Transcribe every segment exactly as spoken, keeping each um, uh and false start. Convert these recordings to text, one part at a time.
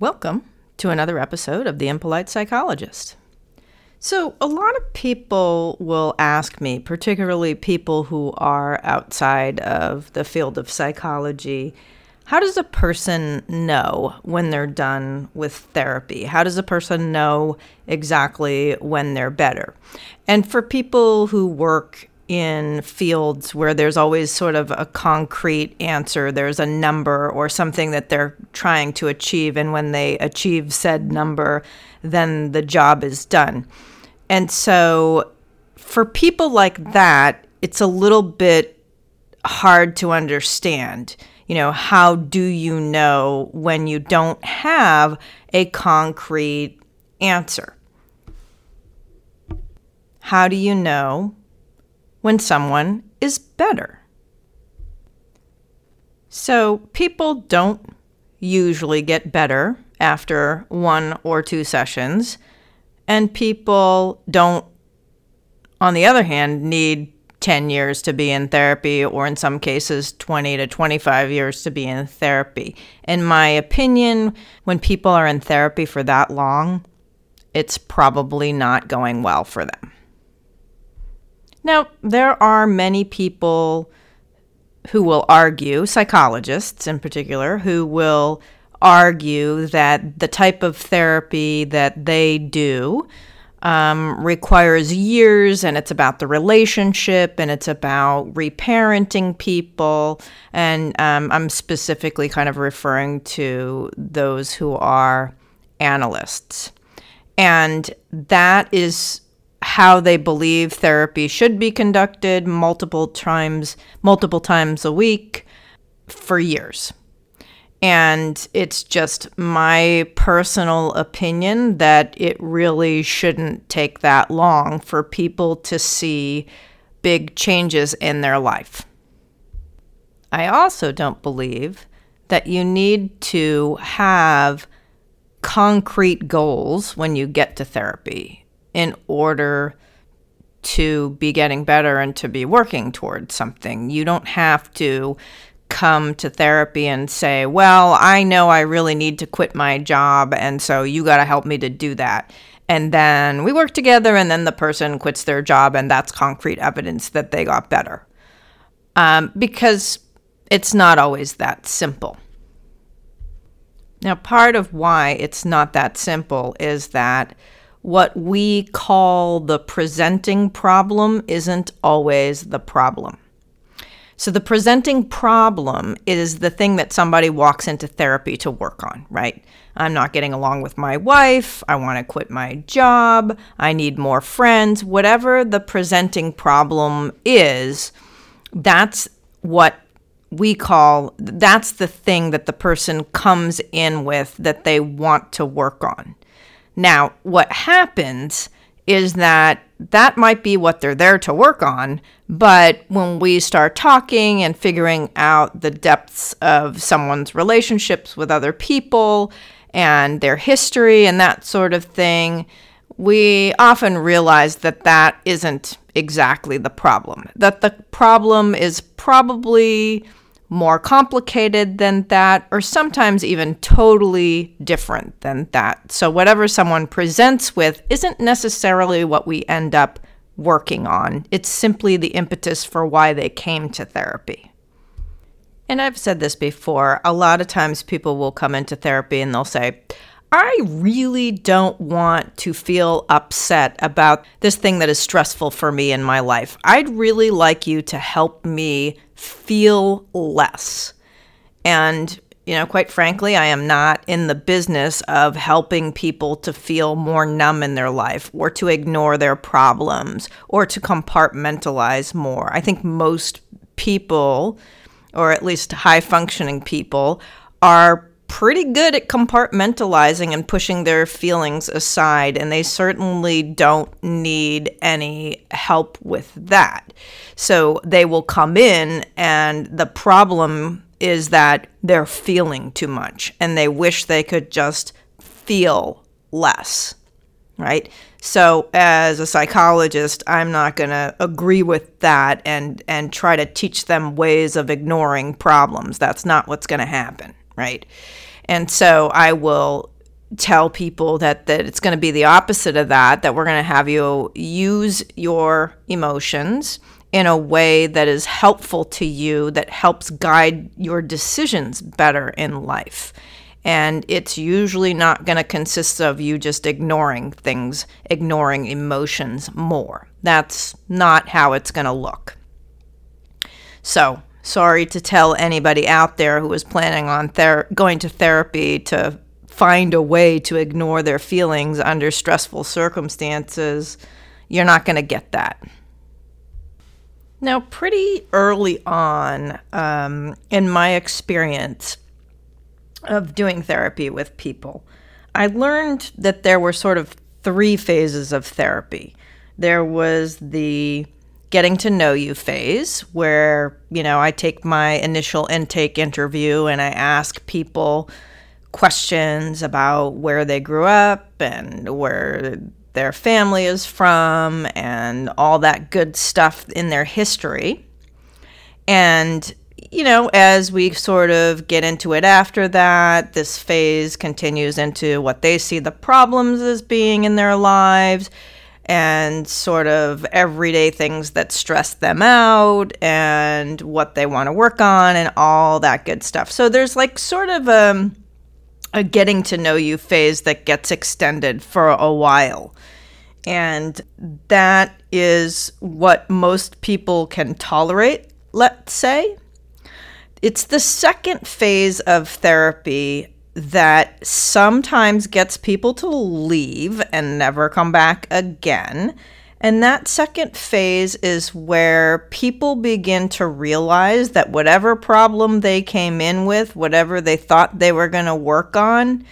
Welcome to another episode of The Impolite Psychologist. So a lot of people will ask me, particularly people who are outside of the field of psychology, how does a person know when they're done with therapy? How does a person know exactly when they're better? And for people who work in fields where there's always sort of a concrete answer, there's a number or something that they're trying to achieve, and when they achieve said number, then the job is done. And so for people like that, it's a little bit hard to understand. You know, how do you know when you don't have a concrete answer? How do you know when someone is better? So people don't usually get better after one or two sessions, and people don't, on the other hand, need ten years to be in therapy, or in some cases twenty to twenty-five years to be in therapy. In my opinion, when people are in therapy for that long, it's probably not going well for them. Now, there are many people who will argue, psychologists in particular, who will argue that the type of therapy that they do um, requires years, and it's about the relationship, and it's about reparenting people. And um, I'm specifically kind of referring to those who are analysts. And that is how they believe therapy should be conducted multiple times, multiple times a week for years. And it's just my personal opinion that it really shouldn't take that long for people to see big changes in their life. I also don't believe that you need to have concrete goals when you get to therapy in order to be getting better and to be working towards something. You don't have to come to therapy and say, well, I know I really need to quit my job, and so you got to help me to do that. And then we work together, and then the person quits their job, and that's concrete evidence that they got better. Um, because it's not always that simple. Now, part of why it's not that simple is that what we call the presenting problem isn't always the problem. So the presenting problem is the thing that somebody walks into therapy to work on, right? I'm not getting along with my wife. I want to quit my job. I need more friends. Whatever the presenting problem is, that's what we call, that's the thing that the person comes in with that they want to work on. Now, what happens is that that might be what they're there to work on, but when we start talking and figuring out the depths of someone's relationships with other people and their history and that sort of thing, we often realize that that isn't exactly the problem, that the problem is probably more complicated than that, or sometimes even totally different than that. So whatever someone presents with isn't necessarily what we end up working on. It's simply the impetus for why they came to therapy. And I've said this before, a lot of times people will come into therapy and they'll say, I really don't want to feel upset about this thing that is stressful for me in my life. I'd really like you to help me feel less. And, you know, quite frankly, I am not in the business of helping people to feel more numb in their life or to ignore their problems or to compartmentalize more. I think most people, or at least high-functioning people, are pretty good at compartmentalizing and pushing their feelings aside, and they certainly don't need any help with that. So they will come in, and the problem is that they're feeling too much, and they wish they could just feel less, right? So as a psychologist, I'm not going to agree with that and, and try to teach them ways of ignoring problems. That's not what's going to happen, right? And so I will tell people that, that it's going to be the opposite of that, that we're going to have you use your emotions in a way that is helpful to you, that helps guide your decisions better in life. And it's usually not going to consist of you just ignoring things, ignoring emotions more. That's not how it's going to look. So, sorry to tell anybody out there who is planning on ther- going to therapy to find a way to ignore their feelings under stressful circumstances. You're not going to get that. Now, pretty early on, um, in my experience of doing therapy with people, I learned that there were sort of three phases of therapy. There was the getting to know you phase, where, you know, I take my initial intake interview and I ask people questions about where they grew up and where their family is from and all that good stuff in their history. And, you know, as we sort of get into it after that, this phase continues into what they see the problems as being in their lives and sort of everyday things that stress them out and what they want to work on and all that good stuff. So there's like sort of a, a getting to know you phase that gets extended for a while. And that is what most people can tolerate, let's say. It's the second phase of therapy that sometimes gets people to leave and never come back again. And that second phase is where people begin to realize that whatever problem they came in with, whatever they thought they were going to work on,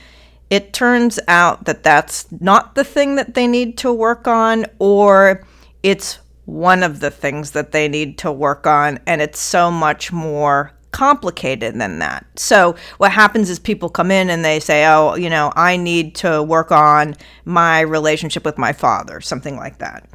it turns out that that's not the thing that they need to work on, or it's one of the things that they need to work on, and it's so much more complicated than that. So what happens is people come in and they say, oh, you know, I need to work on my relationship with my father, something like that.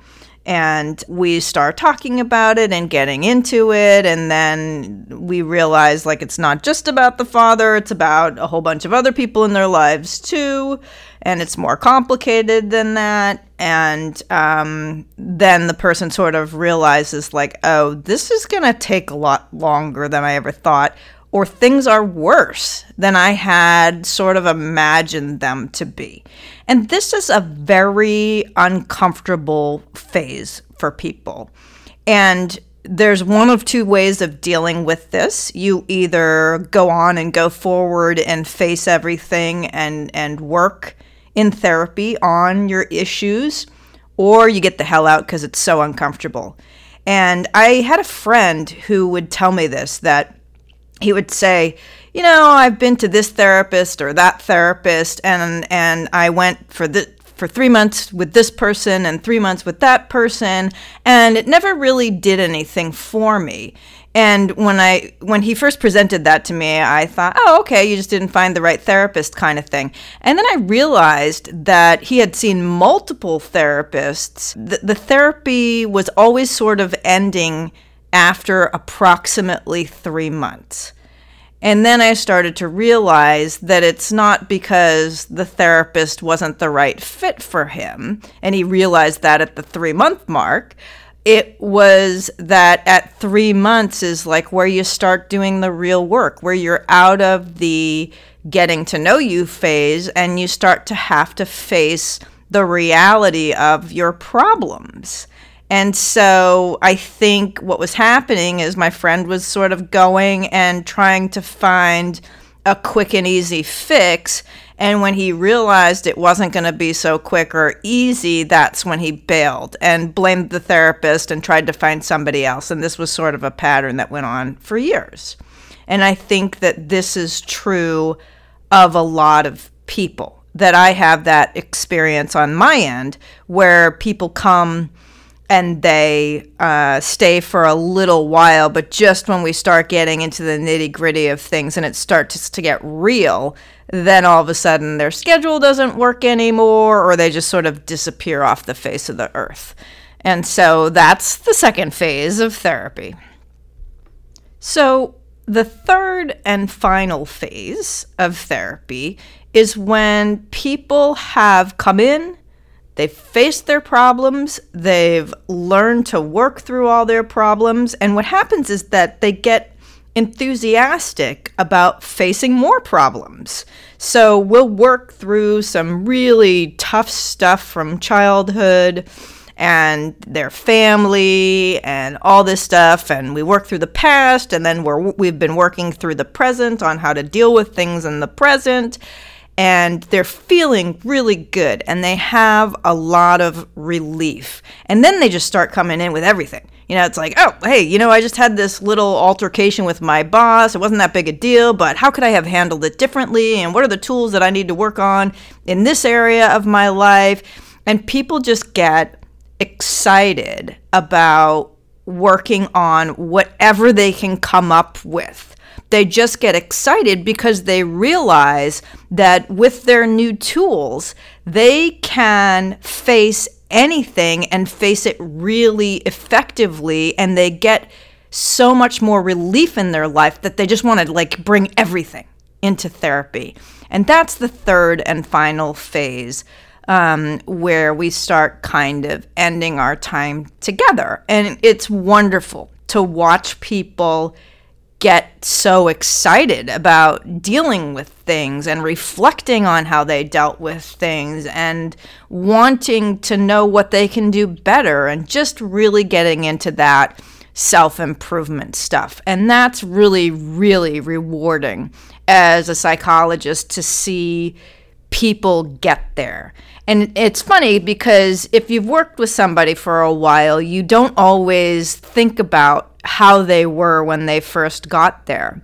And we start talking about it and getting into it. And then we realize, like, it's not just about the father, it's about a whole bunch of other people in their lives too. And it's more complicated than that. And um, then the person sort of realizes, like, oh, this is going to take a lot longer than I ever thought, or things are worse than I had sort of imagined them to be. And this is a very uncomfortable phase for people. And there's one of two ways of dealing with this. You either go on and go forward and face everything and, and work in therapy on your issues, or you get the hell out because it's so uncomfortable. And I had a friend who would tell me this, that he would say, you know, I've been to this therapist or that therapist, and and I went for the for three months with this person and three months with that person, and it never really did anything for me. And when I when he first presented that to me, I thought, oh, okay, you just didn't find the right therapist kind of thing. And then I realized that he had seen multiple therapists. The, the therapy was always sort of ending after approximately three months. And then I started to realize that it's not because the therapist wasn't the right fit for him, and he realized that at the three-month mark. It was that at three months is like where you start doing the real work, where you're out of the getting to know you phase and you start to have to face the reality of your problems. And so I think what was happening is my friend was sort of going and trying to find a quick and easy fix. And when he realized it wasn't going to be so quick or easy, that's when he bailed and blamed the therapist and tried to find somebody else. And this was sort of a pattern that went on for years. And I think that this is true of a lot of people, that I have that experience on my end where people come and they uh, stay for a little while, but just when we start getting into the nitty-gritty of things and it starts to get real, then all of a sudden their schedule doesn't work anymore, or they just sort of disappear off the face of the earth. And so that's the second phase of therapy. So The third and final phase of therapy is when people have come in, they've faced their problems, they've learned to work through all their problems, and what happens is that they get enthusiastic about facing more problems. So we'll work through some really tough stuff from childhood and their family and all this stuff, and we work through the past, and then we're, we've been working through the present on how to deal with things in the present, and they're feeling really good, and they have a lot of relief. And then they just start coming in with everything. You know, it's like, oh, hey, you know, I just had this little altercation with my boss. It wasn't that big a deal, but how could I have handled it differently? And what are the tools that I need to work on in this area of my life? And people just get excited about working on whatever they can come up with. They just get excited because they realize that with their new tools, they can face anything and face it really effectively, and they get so much more relief in their life that they just want to like bring everything into therapy. And that's the third and final phase, Um, where we start kind of ending our time together. And it's wonderful to watch people get so excited about dealing with things and reflecting on how they dealt with things and wanting to know what they can do better and just really getting into that self-improvement stuff. And that's really, really rewarding as a psychologist to see people get there. And it's funny because if you've worked with somebody for a while, you don't always think about how they were when they first got there.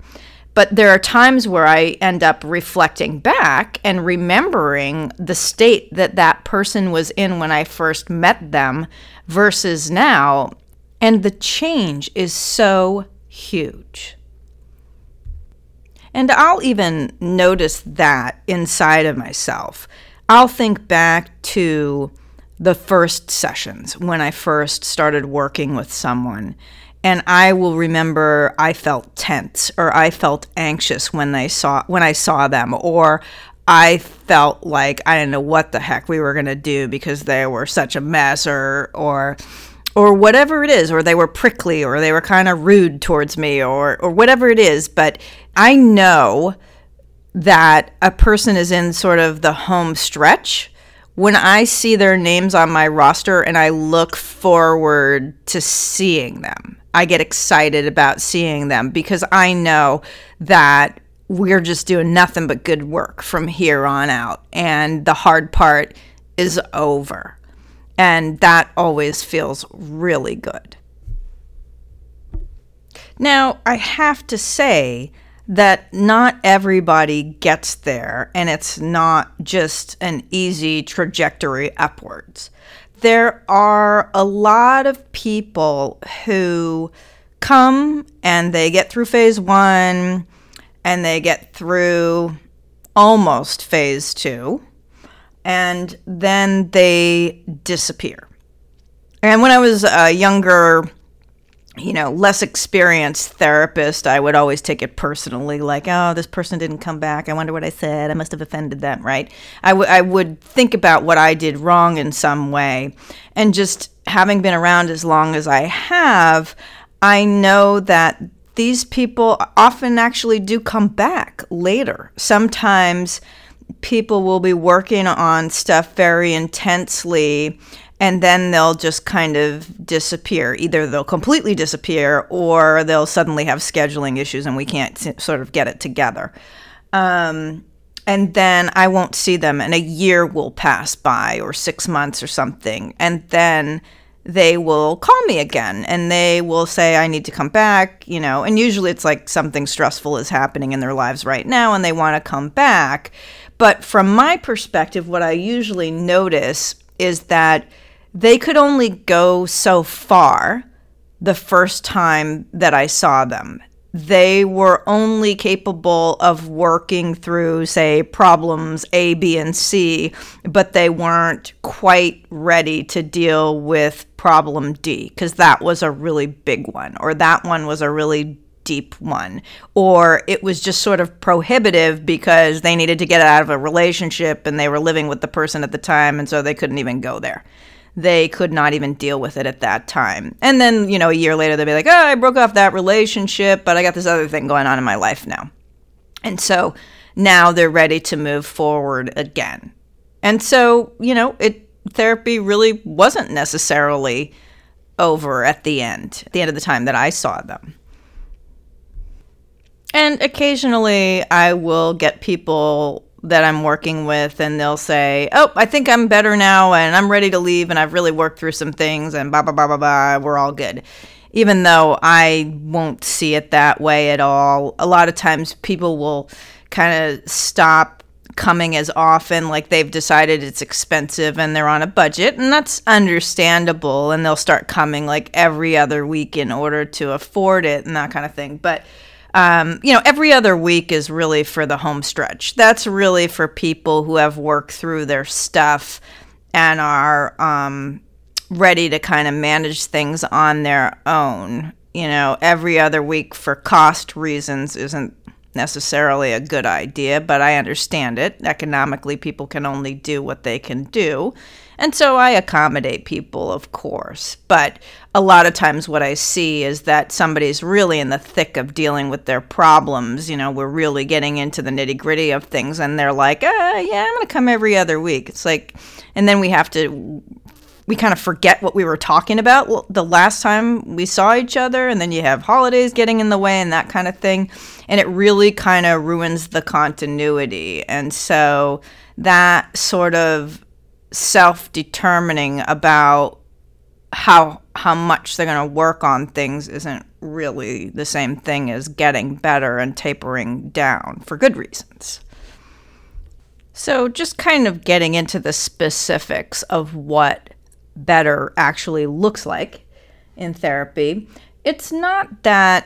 But there are times where I end up reflecting back and remembering the state that that person was in when I first met them versus now. And the change is so huge. And I'll even notice that inside of myself. I'll think back to the first sessions when I first started working with someone, and I will remember I felt tense or I felt anxious when they saw when I saw them, or I felt like I didn't know what the heck we were going to do because they were such a mess, or or or whatever it is, or they were prickly, or they were kind of rude towards me, or or whatever it is. But I know that a person is in sort of the home stretch when I see their names on my roster and I look forward to seeing them. I get excited about seeing them because I know that we're just doing nothing but good work from here on out, and the hard part is over. And that always feels really good. Now, I have to say that not everybody gets there, and it's not just an easy trajectory upwards. There are a lot of people who come and they get through phase one, and they get through almost phase two, and then they disappear. And when I was a younger, you know, less experienced therapist, I would always take it personally, like, oh, this person didn't come back. I wonder what I said. I must have offended them, right? I, w- I would think about what I did wrong in some way. And just having been around as long as I have, I know that these people often actually do come back later. Sometimes people will be working on stuff very intensely, and then they'll just kind of disappear. Either they'll completely disappear, or they'll suddenly have scheduling issues and we can't sort of get it together. Um, and then I won't see them, and a year will pass by, or six months or something. And then they will call me again, and they will say, I need to come back, you know, and usually it's like something stressful is happening in their lives right now and they want to come back. But from my perspective, what I usually notice is that they could only go so far the first time that I saw them. They were only capable of working through, say, problems A, B, and C, but they weren't quite ready to deal with problem D, because that was a really big one, or that one was a really deep one, or it was just sort of prohibitive because they needed to get out of a relationship and they were living with the person at the time, and so they couldn't even go there. They could not even deal with it at that time. And then, you know, a year later, they'd be like, oh, I broke off that relationship, but I got this other thing going on in my life now. And so now they're ready to move forward again. And so, you know, it therapy really wasn't necessarily over at the end, at the end of the time that I saw them. And occasionally I will get people that I'm working with and they'll say, oh, I think I'm better now and I'm ready to leave and I've really worked through some things and blah, blah, blah, blah, blah, we're all good. Even though I won't see it that way at all. A lot of times people will kind of stop coming as often, like they've decided it's expensive and they're on a budget, and that's understandable, and they'll start coming like every other week in order to afford it and that kind of thing. But Um, you know, every other week is really for the home stretch. That's really for people who have worked through their stuff and are um, ready to kind of manage things on their own. You know, every other week for cost reasons isn't necessarily a good idea, but I understand it. Economically, people can only do what they can do. And so I accommodate people, of course, but a lot of times what I see is that somebody's really in the thick of dealing with their problems. You know, we're really getting into the nitty gritty of things, and they're like, oh, yeah, I'm going to come every other week. It's like, and then we have to, we kind of forget what we were talking about the last time we saw each other, and then you have holidays getting in the way and that kind of thing, and it really kind of ruins the continuity. And so that sort of self-determining about how how much they're going to work on things isn't really the same thing as getting better and tapering down for good reasons. So just kind of getting into the specifics of what better actually looks like in therapy, it's not that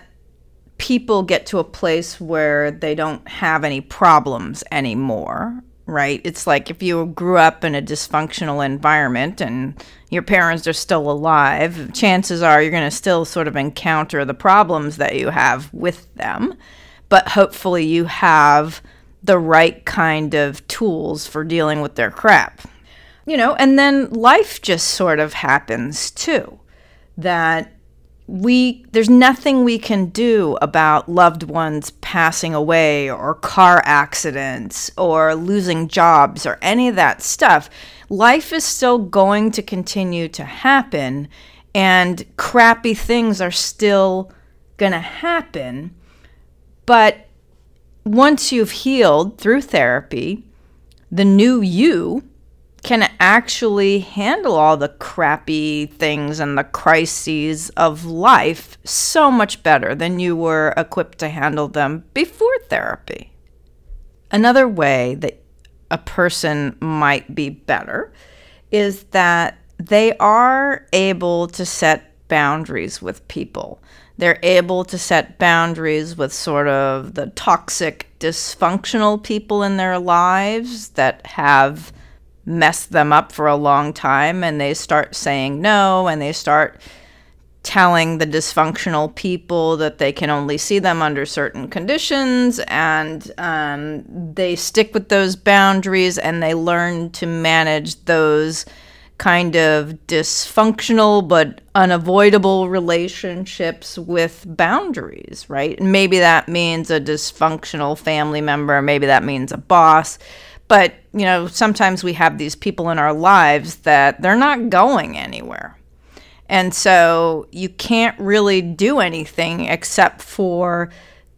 people get to a place where they don't have any problems anymore. Right? It's like if you grew up in a dysfunctional environment and your parents are still alive, chances are you're going to still sort of encounter the problems that you have with them. But hopefully you have the right kind of tools for dealing with their crap. You know, and then life just sort of happens too. That we there's nothing we can do about loved ones passing away or car accidents or losing jobs or any of that stuff. Life is still going to continue to happen, and crappy things are still going to happen. But once you've healed through therapy, the new you can actually handle all the crappy things and the crises of life so much better than you were equipped to handle them before therapy. Another way that a person might be better is that they are able to set boundaries with people. They're able to set boundaries with sort of the toxic, dysfunctional people in their lives that have mess them up for a long time, and they start saying no, and they start telling the dysfunctional people that they can only see them under certain conditions, and um, they stick with those boundaries, and they learn to manage those kind of dysfunctional but unavoidable relationships with boundaries, right? And maybe that means a dysfunctional family member, maybe that means a boss. But, you know, sometimes we have these people in our lives that they're not going anywhere. And so you can't really do anything except for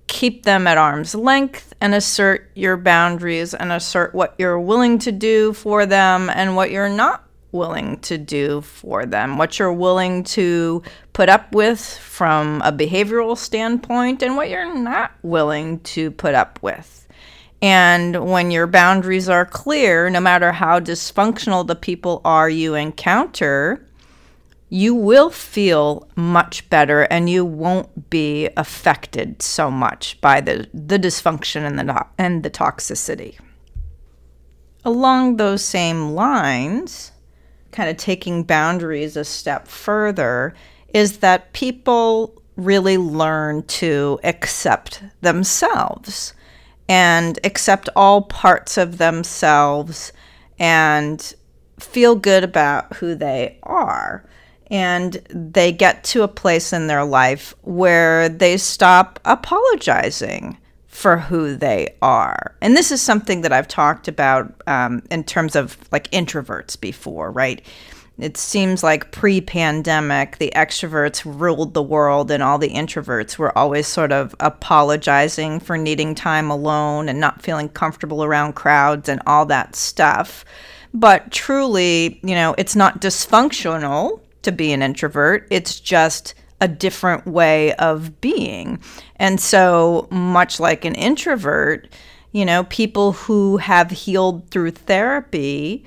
keep them at arm's length and assert your boundaries and assert what you're willing to do for them and what you're not willing to do for them, what you're willing to put up with from a behavioral standpoint and what you're not willing to put up with. And when your boundaries are clear, no matter how dysfunctional the people are you encounter, you will feel much better and you won't be affected so much by the, the dysfunction and the, and the toxicity. Along those same lines, kind of taking boundaries a step further, is that people really learn to accept themselves and accept all parts of themselves and feel good about who they are. And they get to a place in their life where they stop apologizing for who they are. And this is something that I've talked about um, in terms of like introverts before, right? It seems like pre-pandemic, the extroverts ruled the world and all the introverts were always sort of apologizing for needing time alone and not feeling comfortable around crowds and all that stuff. But truly, you know, it's not dysfunctional to be an introvert. It's just a different way of being. And so much like an introvert, you know, people who have healed through therapy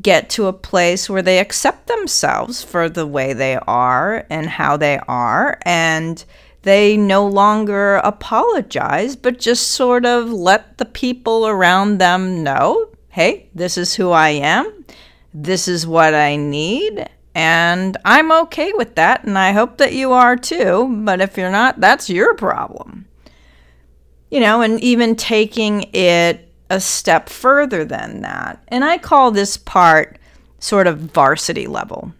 get to a place where they accept themselves for the way they are and how they are, and they no longer apologize, but just sort of let the people around them know, hey, this is who I am, this is what I need, and I'm okay with that, and I hope that you are too, but if you're not, that's your problem. You know, and even taking it a step further than that. And I call this part sort of varsity level.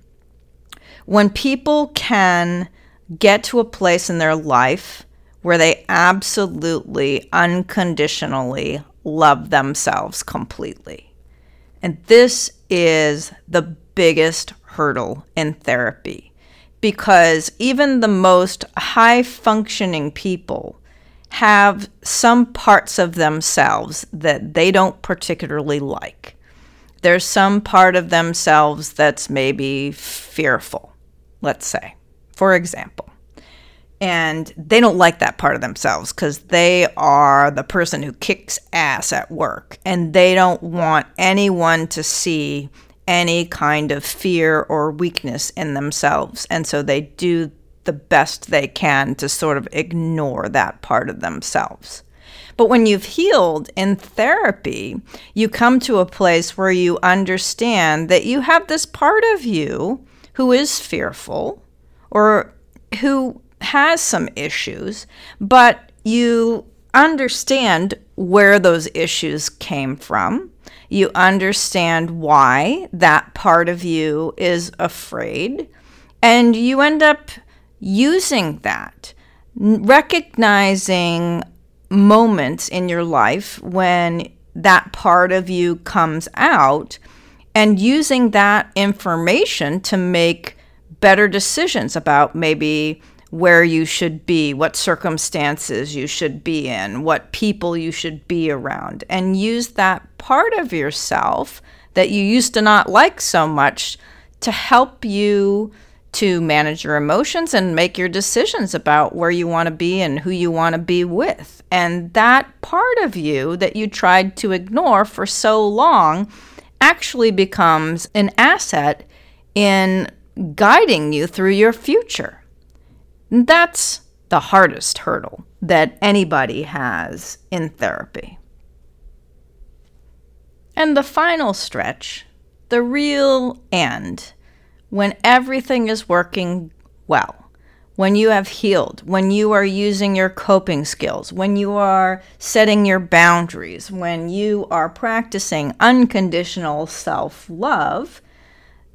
When people can get to a place in their life where they absolutely, unconditionally love themselves completely. And this is the biggest hurdle in therapy, because even the most high-functioning people have some parts of themselves that they don't particularly like. There's some part of themselves that's maybe fearful, let's say, for example. And they don't like that part of themselves because they are the person who kicks ass at work, and they don't want anyone to see any kind of fear or weakness in themselves. And so they do the best they can to sort of ignore that part of themselves. But when you've healed in therapy, you come to a place where you understand that you have this part of you who is fearful or who has some issues, but you understand where those issues came from. You understand why that part of you is afraid, and you end up using that, recognizing moments in your life when that part of you comes out, and using that information to make better decisions about maybe where you should be, what circumstances you should be in, what people you should be around, and use that part of yourself that you used to not like so much to help you to manage your emotions and make your decisions about where you want to be and who you want to be with. And that part of you that you tried to ignore for so long actually becomes an asset in guiding you through your future. That's the hardest hurdle that anybody has in therapy. And the final stretch, the real end, when everything is working well, when you have healed, when you are using your coping skills, when you are setting your boundaries, when you are practicing unconditional self-love,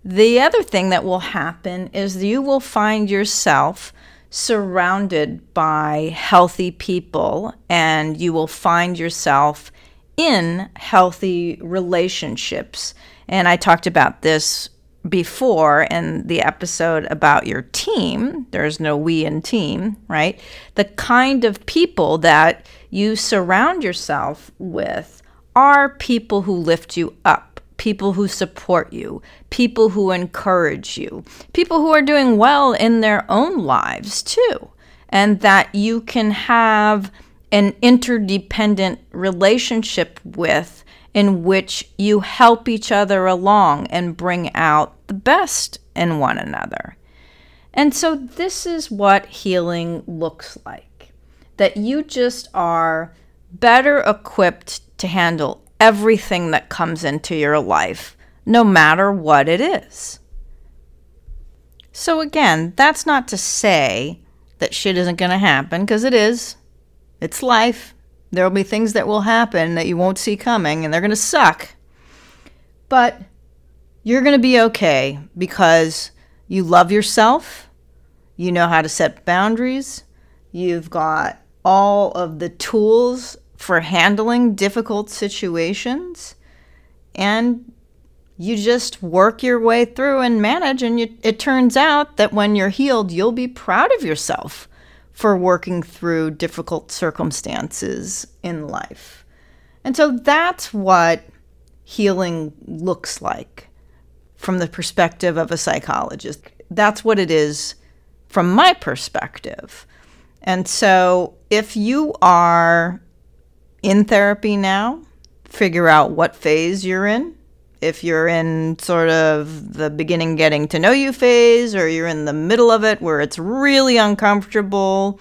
the other thing that will happen is you will find yourself surrounded by healthy people, and you will find yourself in healthy relationships. And I talked about this before in the episode about your team. There's no we in team, right? The kind of people that you surround yourself with are people who lift you up, people who support you, people who encourage you, people who are doing well in their own lives too, and that you can have an interdependent relationship with in which you help each other along and bring out the best in one another. And so this is what healing looks like, that you just are better equipped to handle everything that comes into your life, no matter what it is. So again, that's not to say that shit isn't going to happen, because it is. It's life. There will be things that will happen that you won't see coming, and they're going to suck. But you're going to be okay because you love yourself. You know how to set boundaries. You've got all of the tools for handling difficult situations. And you just work your way through and manage. And you, it turns out that when you're healed, you'll be proud of yourself for working through difficult circumstances in life. And so that's what healing looks like from the perspective of a psychologist. That's what it is from my perspective. And so if you are in therapy now, figure out what phase you're in. If you're in sort of the beginning getting to know you phase, or you're in the middle of it where it's really uncomfortable,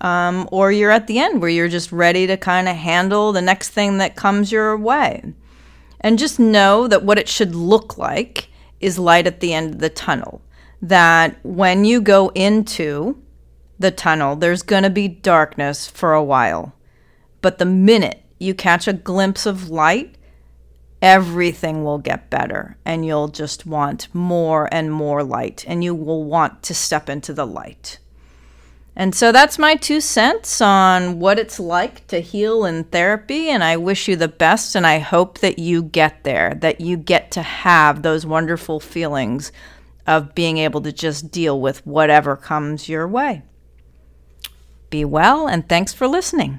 um, or you're at the end where you're just ready to kind of handle the next thing that comes your way. And just know that what it should look like is light at the end of the tunnel. That when you go into the tunnel, there's going to be darkness for a while. But the minute you catch a glimpse of light, everything will get better, and you'll just want more and more light, and you will want to step into the light. And so that's my two cents on what it's like to heal in therapy, and I wish you the best, and I hope that you get there, that you get to have those wonderful feelings of being able to just deal with whatever comes your way. Be well, and thanks for listening.